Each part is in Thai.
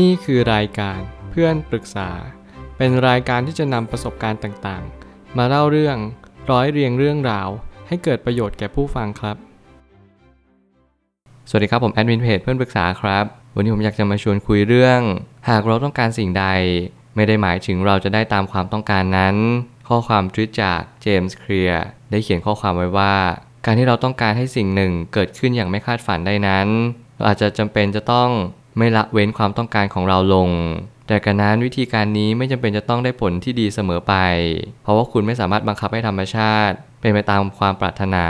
นี่คือรายการเพื่อนปรึกษาเป็นรายการที่จะนำประสบการณ์ต่างๆมาเล่าเรื่องร้อยเรียงเรื่องราวให้เกิดประโยชน์แก่ผู้ฟังครับสวัสดีครับผมแอดมินเพจเพื่อนปรึกษาครับวันนี้ผมอยากจะมาชวนคุยเรื่องหากเราต้องการสิ่งใดไม่ได้หมายถึงเราจะได้ตามความต้องการนั้นข้อความทวิตจากเจมส์เคลียร์ได้เขียนข้อความไว้ว่าการที่เราต้องการให้สิ่งหนึ่งเกิดขึ้นอย่างไม่คาดฝันได้นั้นเราอาจจะจำเป็นจะต้องไม่ละเว้นความต้องการของเราลงแต่กระนั้นวิธีการนี้ไม่จำเป็นจะต้องได้ผลที่ดีเสมอไปเพราะว่าคุณไม่สามารถบังคับให้ธรรมชาติเป็นไปตามความปรารถนา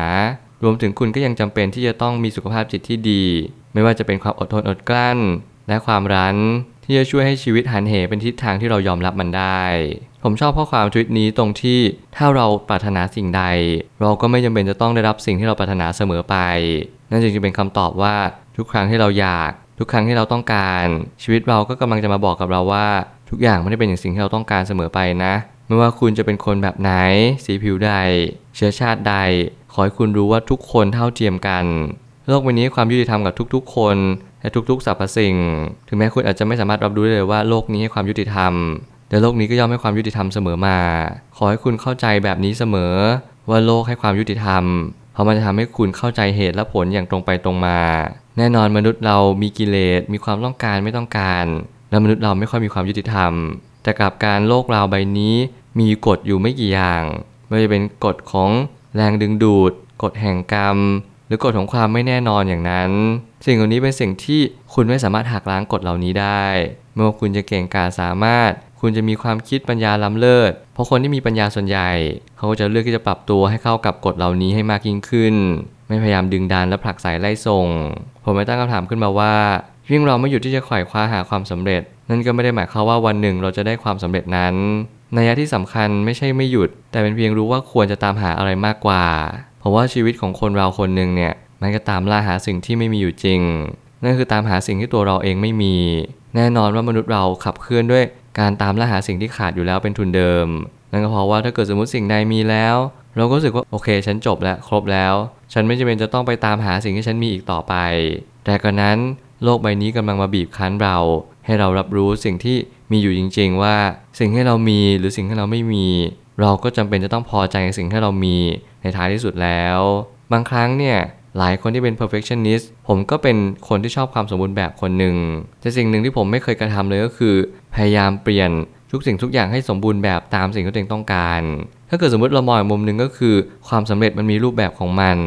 รวมถึงคุณก็ยังจำเป็นที่จะต้องมีสุขภาพจิตที่ดีไม่ว่าจะเป็นความอดทนอดกลั้นและความรั้นที่จะช่วยให้ชีวิตหันเหเป็นทิศทางที่เรายอมรับมันได้ผมชอบข้อความทวิตนี้ตรงที่ถ้าเราปรารถนาสิ่งใดเราก็ไม่จำเป็นจะต้องได้รับสิ่งที่เราปรารถนาเสมอไปนั่นจึงจะเป็นคำตอบว่าทุกครั้งที่เราอยากทุกครั้งที่เราต้องการชีวิตเราก็กำลังจะมาบอกกับเราว่าทุกอย่างไม่ได้เป็นอย่างสิ่งที่เราต้องการเสมอไปนะไม่ว่าคุณจะเป็นคนแบบไหนสีผิวใดเชื้อชาติใดขอให้คุณรู้ว่าทุกคนเท่าเทียมกันโลกใบนี้ความยุติธรรมกับทุกๆคนและทุกๆสรรพสิ่งถึงแม้คุณอาจจะไม่สามารถรับรู้ได้เลยว่าโลกนี้ให้ความยุติธรรมแต่โลกนี้ก็ย่อมให้ความยุติธรรมเสมอมาขอให้คุณเข้าใจแบบนี้เสมอว่าโลกให้ความยุติธรรมเพราะมันจะทำให้คุณเข้าใจเหตุและผลอย่างตรงไปตรงมาแน่นอนมนุษย์เรามีกิเลสมีความต้องการไม่ต้องการและมนุษย์เราไม่ค่อยมีความยุติธรรมแต่กลับการโลกเราใบนี้มีกฎอยู่ไม่กี่อย่างไม่ว่าจะเป็นกฎของแรงดึงดูดกฎแห่งกรรมหรือกฎของความไม่แน่นอนอย่างนั้นสิ่งเหล่านี้เป็นสิ่งที่คุณไม่สามารถหักล้างกฎเหล่านี้ได้ไม่ว่าคุณจะเก่งกาจสามารถคุณจะมีความคิดปัญญาล้ำเลิศเพราะคนที่มีปัญญาส่วนใหญ่เขาจะเลือกที่จะปรับตัวให้เข้ากับกฎเหล่านี้ให้มากยิ่งขึ้นไม่พยายามดึงดันและผลักไสไล่ส่งผมไม่ตั้งคำถามขึ้นมาว่ายิ่งเราไม่หยุดที่จะไขว่คว้าหาความสำเร็จนั่นก็ไม่ได้หมายความว่าวันหนึ่งเราจะได้ความสำเร็จนั้นนัยที่สำคัญไม่ใช่ไม่หยุดแต่เป็นเพียงรู้ว่าควรจะตามหาอะไรมากกว่าเพราะว่าชีวิตของคนเราคนหนึ่งเนี่ยมันก็ตามล่าหาสิ่งที่ไม่มีอยู่จริงนั่นคือตามหาสิ่งที่ตัวเราเองไม่มีแน่นอนว่ามนุษย์เราขับเคลื่อนด้วยการตามล่าหาสิ่งที่ขาดอยู่แล้วเป็นทุนเดิมนั่นก็เพราะว่าถ้าเกิดสมมติสิ่งใดมีแล้วเราก็รู้สึกว่าโอเคฉันจบแล้วครบแล้วฉันไม่จำเป็นจะต้องไปตามหาสิ่งที่ฉันมีอีกต่อไปแต่กระนั้นโลกใบนี้กำลังมาบีบคั้นเราให้เรารับรู้สิ่งที่มีอยู่จริงๆว่าสิ่งที่เรามีหรือสิ่งที่เราไม่มีเราก็จำเป็นจะต้องพอใจในสิ่งที่เรามีในท้ายที่สุดแล้วบางครั้งเนี่ยหลายคนที่เป็น perfectionist ผมก็เป็นคนที่ชอบความสมบูรณ์แบบคนหนึ่งแต่สิ่งหนึ่งที่ผมไม่เคยกระทำเลยก็คือพยายามเปลี่ยนทุกสิ่งทุกอย่างให้สมบูรณ์แบบตามสิ่งที่ตัวเองต้องการถ้าเกิดสมมติเรามองอีกมุมหนึ่งก็คือความสำเร็จมันมีรูปแบบของมัน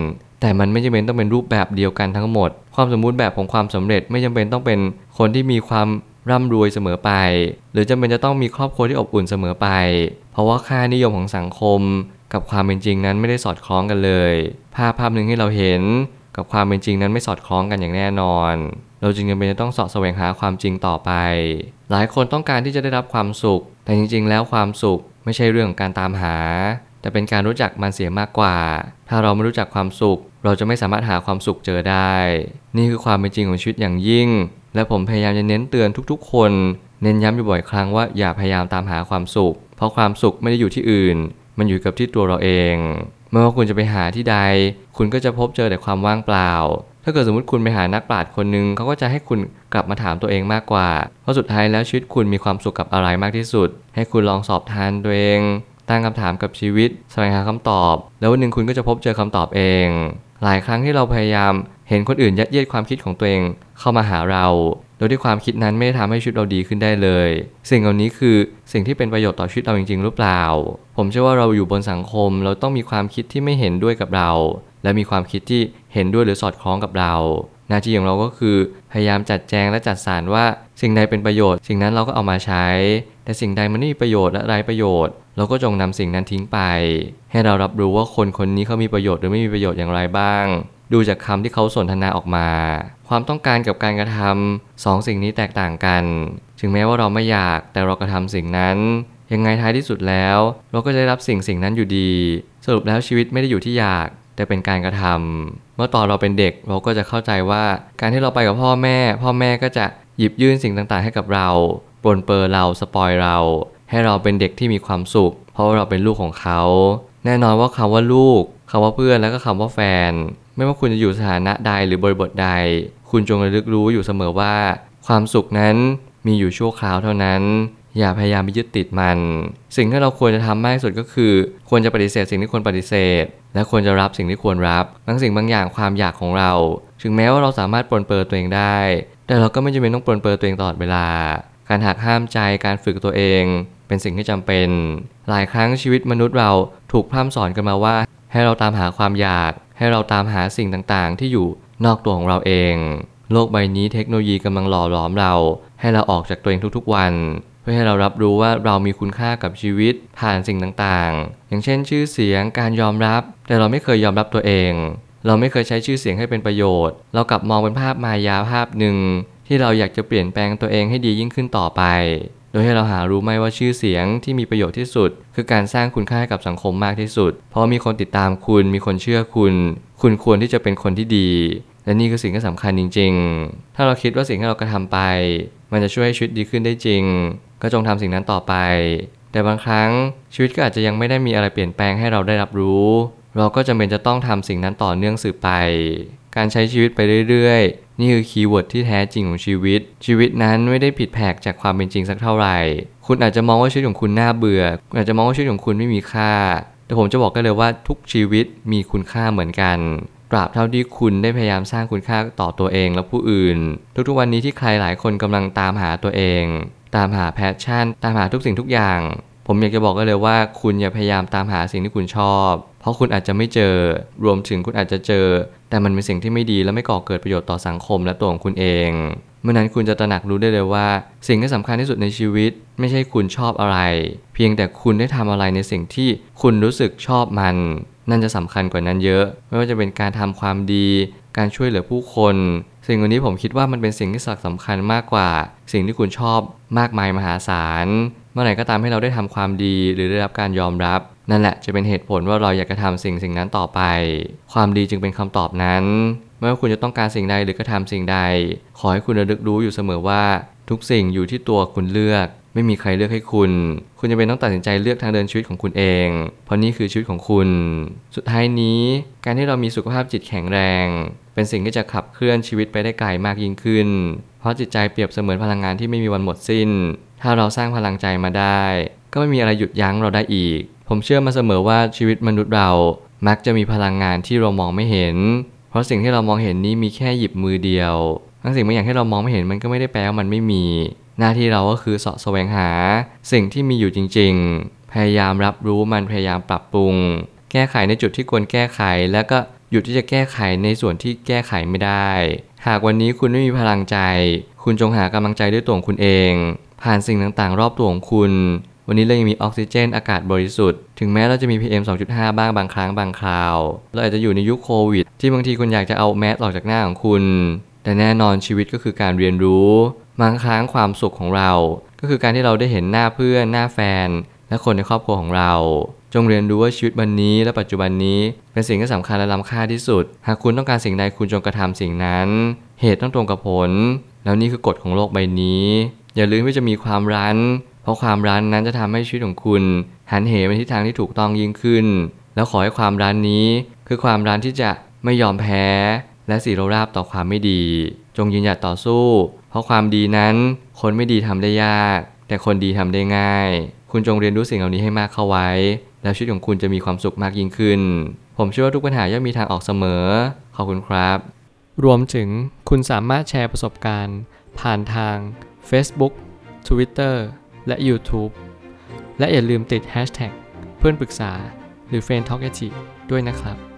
แต่มันไม่จำเป็นต้องเป็นรูปแบบเดียวกันทั้งหมดความสมบูรณ์แบบของความสำเร็จไม่จำเป็นต้องเป็นคนที่มีความร่ำรวยเสมอไปหรือจำเป็นจะต้องมีครอบครัวที่อบอุ่นเสมอไปเพราะว่าค่านิยมของสังคมกับความเป็นจริงนั้นไม่ได้สอดคล้องกันเลยภาพหนึ่งที่เราเห็นกับความเป็นจริงนั้นไม่สอดคล้องกันอย่างแน่นอนเราจึงจำเป็นจะต้องเสาะแสวงหาความจริงต่อไปหลายคนต้องการที่จะได้รับความสุขแต่จริงๆแล้วความสุขไม่ใช่เรื่องของการตามหาแต่เป็นการรู้จักมันเสียมากกว่าถ้าเราไม่รู้จักความสุขเราจะไม่สามารถหาความสุขเจอได้นี่คือความเป็นจริงของชีวิตอย่างยิ่งและผมพยายามจะเน้นเตือนทุกๆคนเน้นย้ำอยู่บ่อยครั้งว่าอย่าพยายามตามหาความสุขเพราะความสุขไม่ได้อยู่ที่อื่นมันอยู่กับที่ตัวเราเองไม่ว่าคุณจะไปหาที่ใดคุณก็จะพบเจอแต่ความว่างเปล่าถ้าเกิดสมมติคุณไปหานักปราชญ์คนหนึ่งเขาก็จะให้คุณกลับมาถามตัวเองมากกว่าเพราะสุดท้ายแล้วชีวิตคุณมีความสุขกับอะไรมากที่สุดให้คุณลองสอบทานตัวเองตั้งคำถามกับชีวิตแสวงหาคำตอบแล้ววันหนึ่งคุณก็จะพบเจอคำตอบเองหลายครั้งที่เราพยายามเห็นคนอื่นยัดเยียดความคิดของตัวเองเข้ามาหาเราโดยที่ความคิดนั้นไม่ได้ทำให้ชีวิตเราดีขึ้นได้เลยสิ่งเหล่านี้คือสิ่งที่เป็นประโยชน์ต่อชีวิตเราจริงๆหรือเปล่าผมเชื่อว่าเราอยู่บนสังคมเราต้องมีความคิดที่ไม่เห็นด้วยกับเราและมีความคิดที่เห็นด้วยหรือสอดคล้องกับเราหน้าที่ของเราก็คือพยายามจัดแจงและจัดสรรว่าสิ่งใดเป็นประโยชน์สิ่งนั้นเราก็เอามาใช้แต่สิ่งใดมันไม่มีประโยชน์และไร้ประโยชน์เราก็จงนำสิ่งนั้นทิ้งไปให้เรารับรู้ว่าคนๆนี้เขามีประโยชน์หรือไม่มีประโยชน์อย่างไรบ้างดูจากคำที่เขาสนทนาออกมาความต้องการกับการกระทำสองสิ่งนี้แตกต่างกันถึงแม้ว่าเราไม่อยากแต่เรากระทำสิ่งนั้นยังไงท้ายที่สุดแล้วเราก็จะได้รับสิ่งนั้นอยู่ดีสรุปแล้วชีวิตไม่ได้อยู่ที่อยากแต่เป็นการกระทำเมื่อตอนเราเป็นเด็กเราก็จะเข้าใจว่าการที่เราไปกับพ่อแม่ก็จะหยิบยื่นสิ่งต่างๆให้กับเราปรนเปรอเราสปอยเราให้เราเป็นเด็กที่มีความสุขเพราะเราเป็นลูกของเขาแน่นอนว่าคำว่าลูกคำว่าเพื่อนแล้วก็คำว่าแฟนไม่ว่าคุณจะอยู่สถานะใดหรือบริบทใดคุณจงระลึกรู้อยู่เสมอว่าความสุขนั้น มีอยู่ชั่วคราวเท่านั้นอย่าพยายามไปยึดติดมันสิ่งที่เราควรจะทำมากที่สุดก็คือควรจะปฏิเสธสิ่งที่ควรปฏิเสธและควรจะรับสิ่งที่ควรรับบางสิ่งบางอย่างความอยากของเราถึงแม้ว่าเราสามารถปลนเปลื้อตัวเองได้แต่เราก็ไม่จำเป็นต้องปลนเปลื้อตัวเองตลอดเวลาการหักห้ามใจการฝึกตัวเองเป็นสิ่งที่จำเป็นหลายครั้งชีวิตมนุษย์เราถูกพร่ำสอนกันมาว่าให้เราตามหาความอยากให้เราตามหาสิ่งต่างๆที่อยู่นอกตัวของเราเองโลกใบนี้เทคโนโลยีกำลังหล่อหลอมเราให้เราออกจากตัวเองทุกๆวันเพื่อให้เรารับรู้ว่าเรามีคุณค่ากับชีวิตผ่านสิ่งต่างๆอย่างเช่นชื่อเสียงการยอมรับแต่เราไม่เคยยอมรับตัวเองเราไม่เคยใช้ชื่อเสียงให้เป็นประโยชน์เรากลับมองเป็นภาพมายาภาพหนึ่งที่เราอยากจะเปลี่ยนแปลงตัวเองให้ดียิ่งขึ้นต่อไปโดยให้เราหารู้ไหมว่าชื่อเสียงที่มีประโยชน์ที่สุดคือการสร้างคุณค่าให้กับสังคมมากที่สุดเพราะมีคนติดตามคุณมีคนเชื่อคุณคุณควรที่จะเป็นคนที่ดีและนี่คือสิ่งที่สำคัญจริงๆถ้าเราคิดว่าสิ่งที่เรากระทำไปมันจะช่วยให้ชีวิตดีขึ้นได้จริงก็จงทำสิ่งนั้นต่อไปแต่บางครั้งชีวิตก็อาจจะยังไม่ได้มีอะไรเปลี่ยนแปลงให้เราได้รับรู้เราก็จำเป็นจะต้องทำสิ่งนั้นต่อเนื่องสืบไปการใช้ชีวิตไปเรื่อยๆนี่คือคีย์เวิร์ดที่แท้จริงของชีวิตชีวิตนั้นไม่ได้ผิดแผกจากความเป็นจริงสักเท่าไหร่คุณอาจจะมองว่าชีวิตของคุณน่าเบื่อคุณอาจจะมองว่าชีวิตของคุณไม่มีค่าแต่ผมจะบอกได้เลยว่าทุกชีวิตมีคุณค่าเหมือนกันตราบเท่าที่คุณได้พยายามสร้างคุณค่าต่อตัวเองและผู้อื่นทุกๆวันนี้ที่ใครหลายคนกำลังตามหาตัวเองตามหาแพชชั่นตามหาทุกสิ่งทุกอย่างผมอยากจะบอกกันเลยว่าคุณอย่าพยายามตามหาสิ่งที่คุณชอบเพราะคุณอาจจะไม่เจอรวมถึงคุณอาจจะเจอแต่มันเป็นสิ่งที่ไม่ดีและไม่ก่อเกิดประโยชน์ต่อสังคมและตัวของคุณเองเมื่อนั้นคุณจะตระหนักรู้ได้เลยว่าสิ่งที่สำคัญที่สุดในชีวิตไม่ใช่คุณชอบอะไรเพียงแต่คุณได้ทำอะไรในสิ่งที่คุณรู้สึกชอบมันนั่นจะสำคัญกว่านั้นเยอะไม่ว่าจะเป็นการทำความดีการช่วยเหลือผู้คนสิ่งนี้ผมคิดว่ามันเป็นสิ่งที่สำคัญมากกว่าสิ่งที่คุณชอบมากมายมหาศาลเมื่อไหร่ก็ตามให้เราได้ทำความดีหรือได้รับการยอมรับนั่นแหละจะเป็นเหตุผลว่าเราอยากจะทำสิ่งนั้นต่อไปความดีจึงเป็นคำตอบนั้นไม่ว่าคุณจะต้องการสิ่งใดหรือกระทำสิ่งใดขอให้คุณระลึกรู้อยู่เสมอว่าทุกสิ่งอยู่ที่ตัวคุณเลือกไม่มีใครเลือกให้คุณคุณจะเป็นต้องตัดสินใจเลือกทางเดินชีวิตของคุณเองเพราะนี่คือชีวิตของคุณสุดท้ายนี้การที่เรามีสุขภาพจิตแข็งแรงเป็นสิ่งที่จะขับเคลื่อนชีวิตไปได้ไกลมากยิ่งขึ้นเพราะจิตใจเปรียบเสมือนพลังงานที่ไม่มีวันหมดสิ้นถ้าเราสร้างพลังใจมาได้ก็ไม่มีอะไรหยุดยั้งเราได้อีกผมเชื่อมาเสมอว่าชีวิตมนุษย์เรามักจะมีพลังงานที่เรามองไม่เห็นเพราะสิ่งที่เรามองเห็นนี้มีแค่หยิบมือเดียวทั้งสิ่งบางอย่างที่เรามองไม่เห็นมันก็ไม่ได้แปลว่ามันไม่มีหน้าที่เราก็คือเสาะแสวงหาสิ่งที่มีอยู่จริงๆพยายามรับรู้มันพยายามปรับปรุงแก้ไขในจุดที่ควรแก้ไขแล้วก็หยุดที่จะแก้ไขในส่วนที่แก้ไขไม่ได้หากวันนี้คุณไม่มีพลังใจคุณจงหากำลังใจด้วยตัวคุณเองผ่านสิ่งต่างๆรอบตัวของคุณวันนี้เรายังมีออกซิเจนอากาศบริสุทธิ์ถึงแม้เราจะมี PM 2.5 บ้างบางครั้งบางคราวเราอาจจะอยู่ในยุคโควิดที่บางทีคุณอยากจะเอาแมสออกจากหน้าของคุณแต่แน่นอนชีวิตก็คือการเรียนรู้บางครั้งความสุขของเราก็คือการที่เราได้เห็นหน้าเพื่อนหน้าแฟนและคนในครอบครัวของเราจงเรียนรู้ว่าชีวิตวันนี้และปัจจุบันนี้เป็นสิ่งที่สำคัญและล้ำค่าที่สุดหากคุณต้องการสิ่งใดคุณจงกระทำสิ่งนั้นเหตุต้องตรงกับผลแล้วนี่คือกฎของโลกใบนี้อย่าลืมว่าจะมีความรั้นเพราะความรั้นนั้นจะทำให้ชีวิตของคุณหันเหไปในทิศทางที่ถูกต้องยิ่งขึ้นแล้วขอให้ความรั้นนี้คือความรั้นที่จะไม่ยอมแพ้และสีโรราบต่อความไม่ดีจงยืนหยัดต่อสู้เพราะความดีนั้นคนไม่ดีทำได้ยากแต่คนดีทำได้ง่ายคุณจงเรียนรู้สิ่งเหล่านี้ให้มากเข้าไว้แล้วชีวิตของคุณจะมีความสุขมากยิ่งขึ้นผมเชื่อว่าทุกปัญหาย่อมมีทางออกเสมอขอบคุณครับรวมถึงคุณสามารถแชร์ประสบการณ์ผ่านทาง Facebook Twitter และ YouTube และอย่าลืมติด Hashtag เพื่อนปรึกษาหรือ Friend Talk ด้วยนะครับ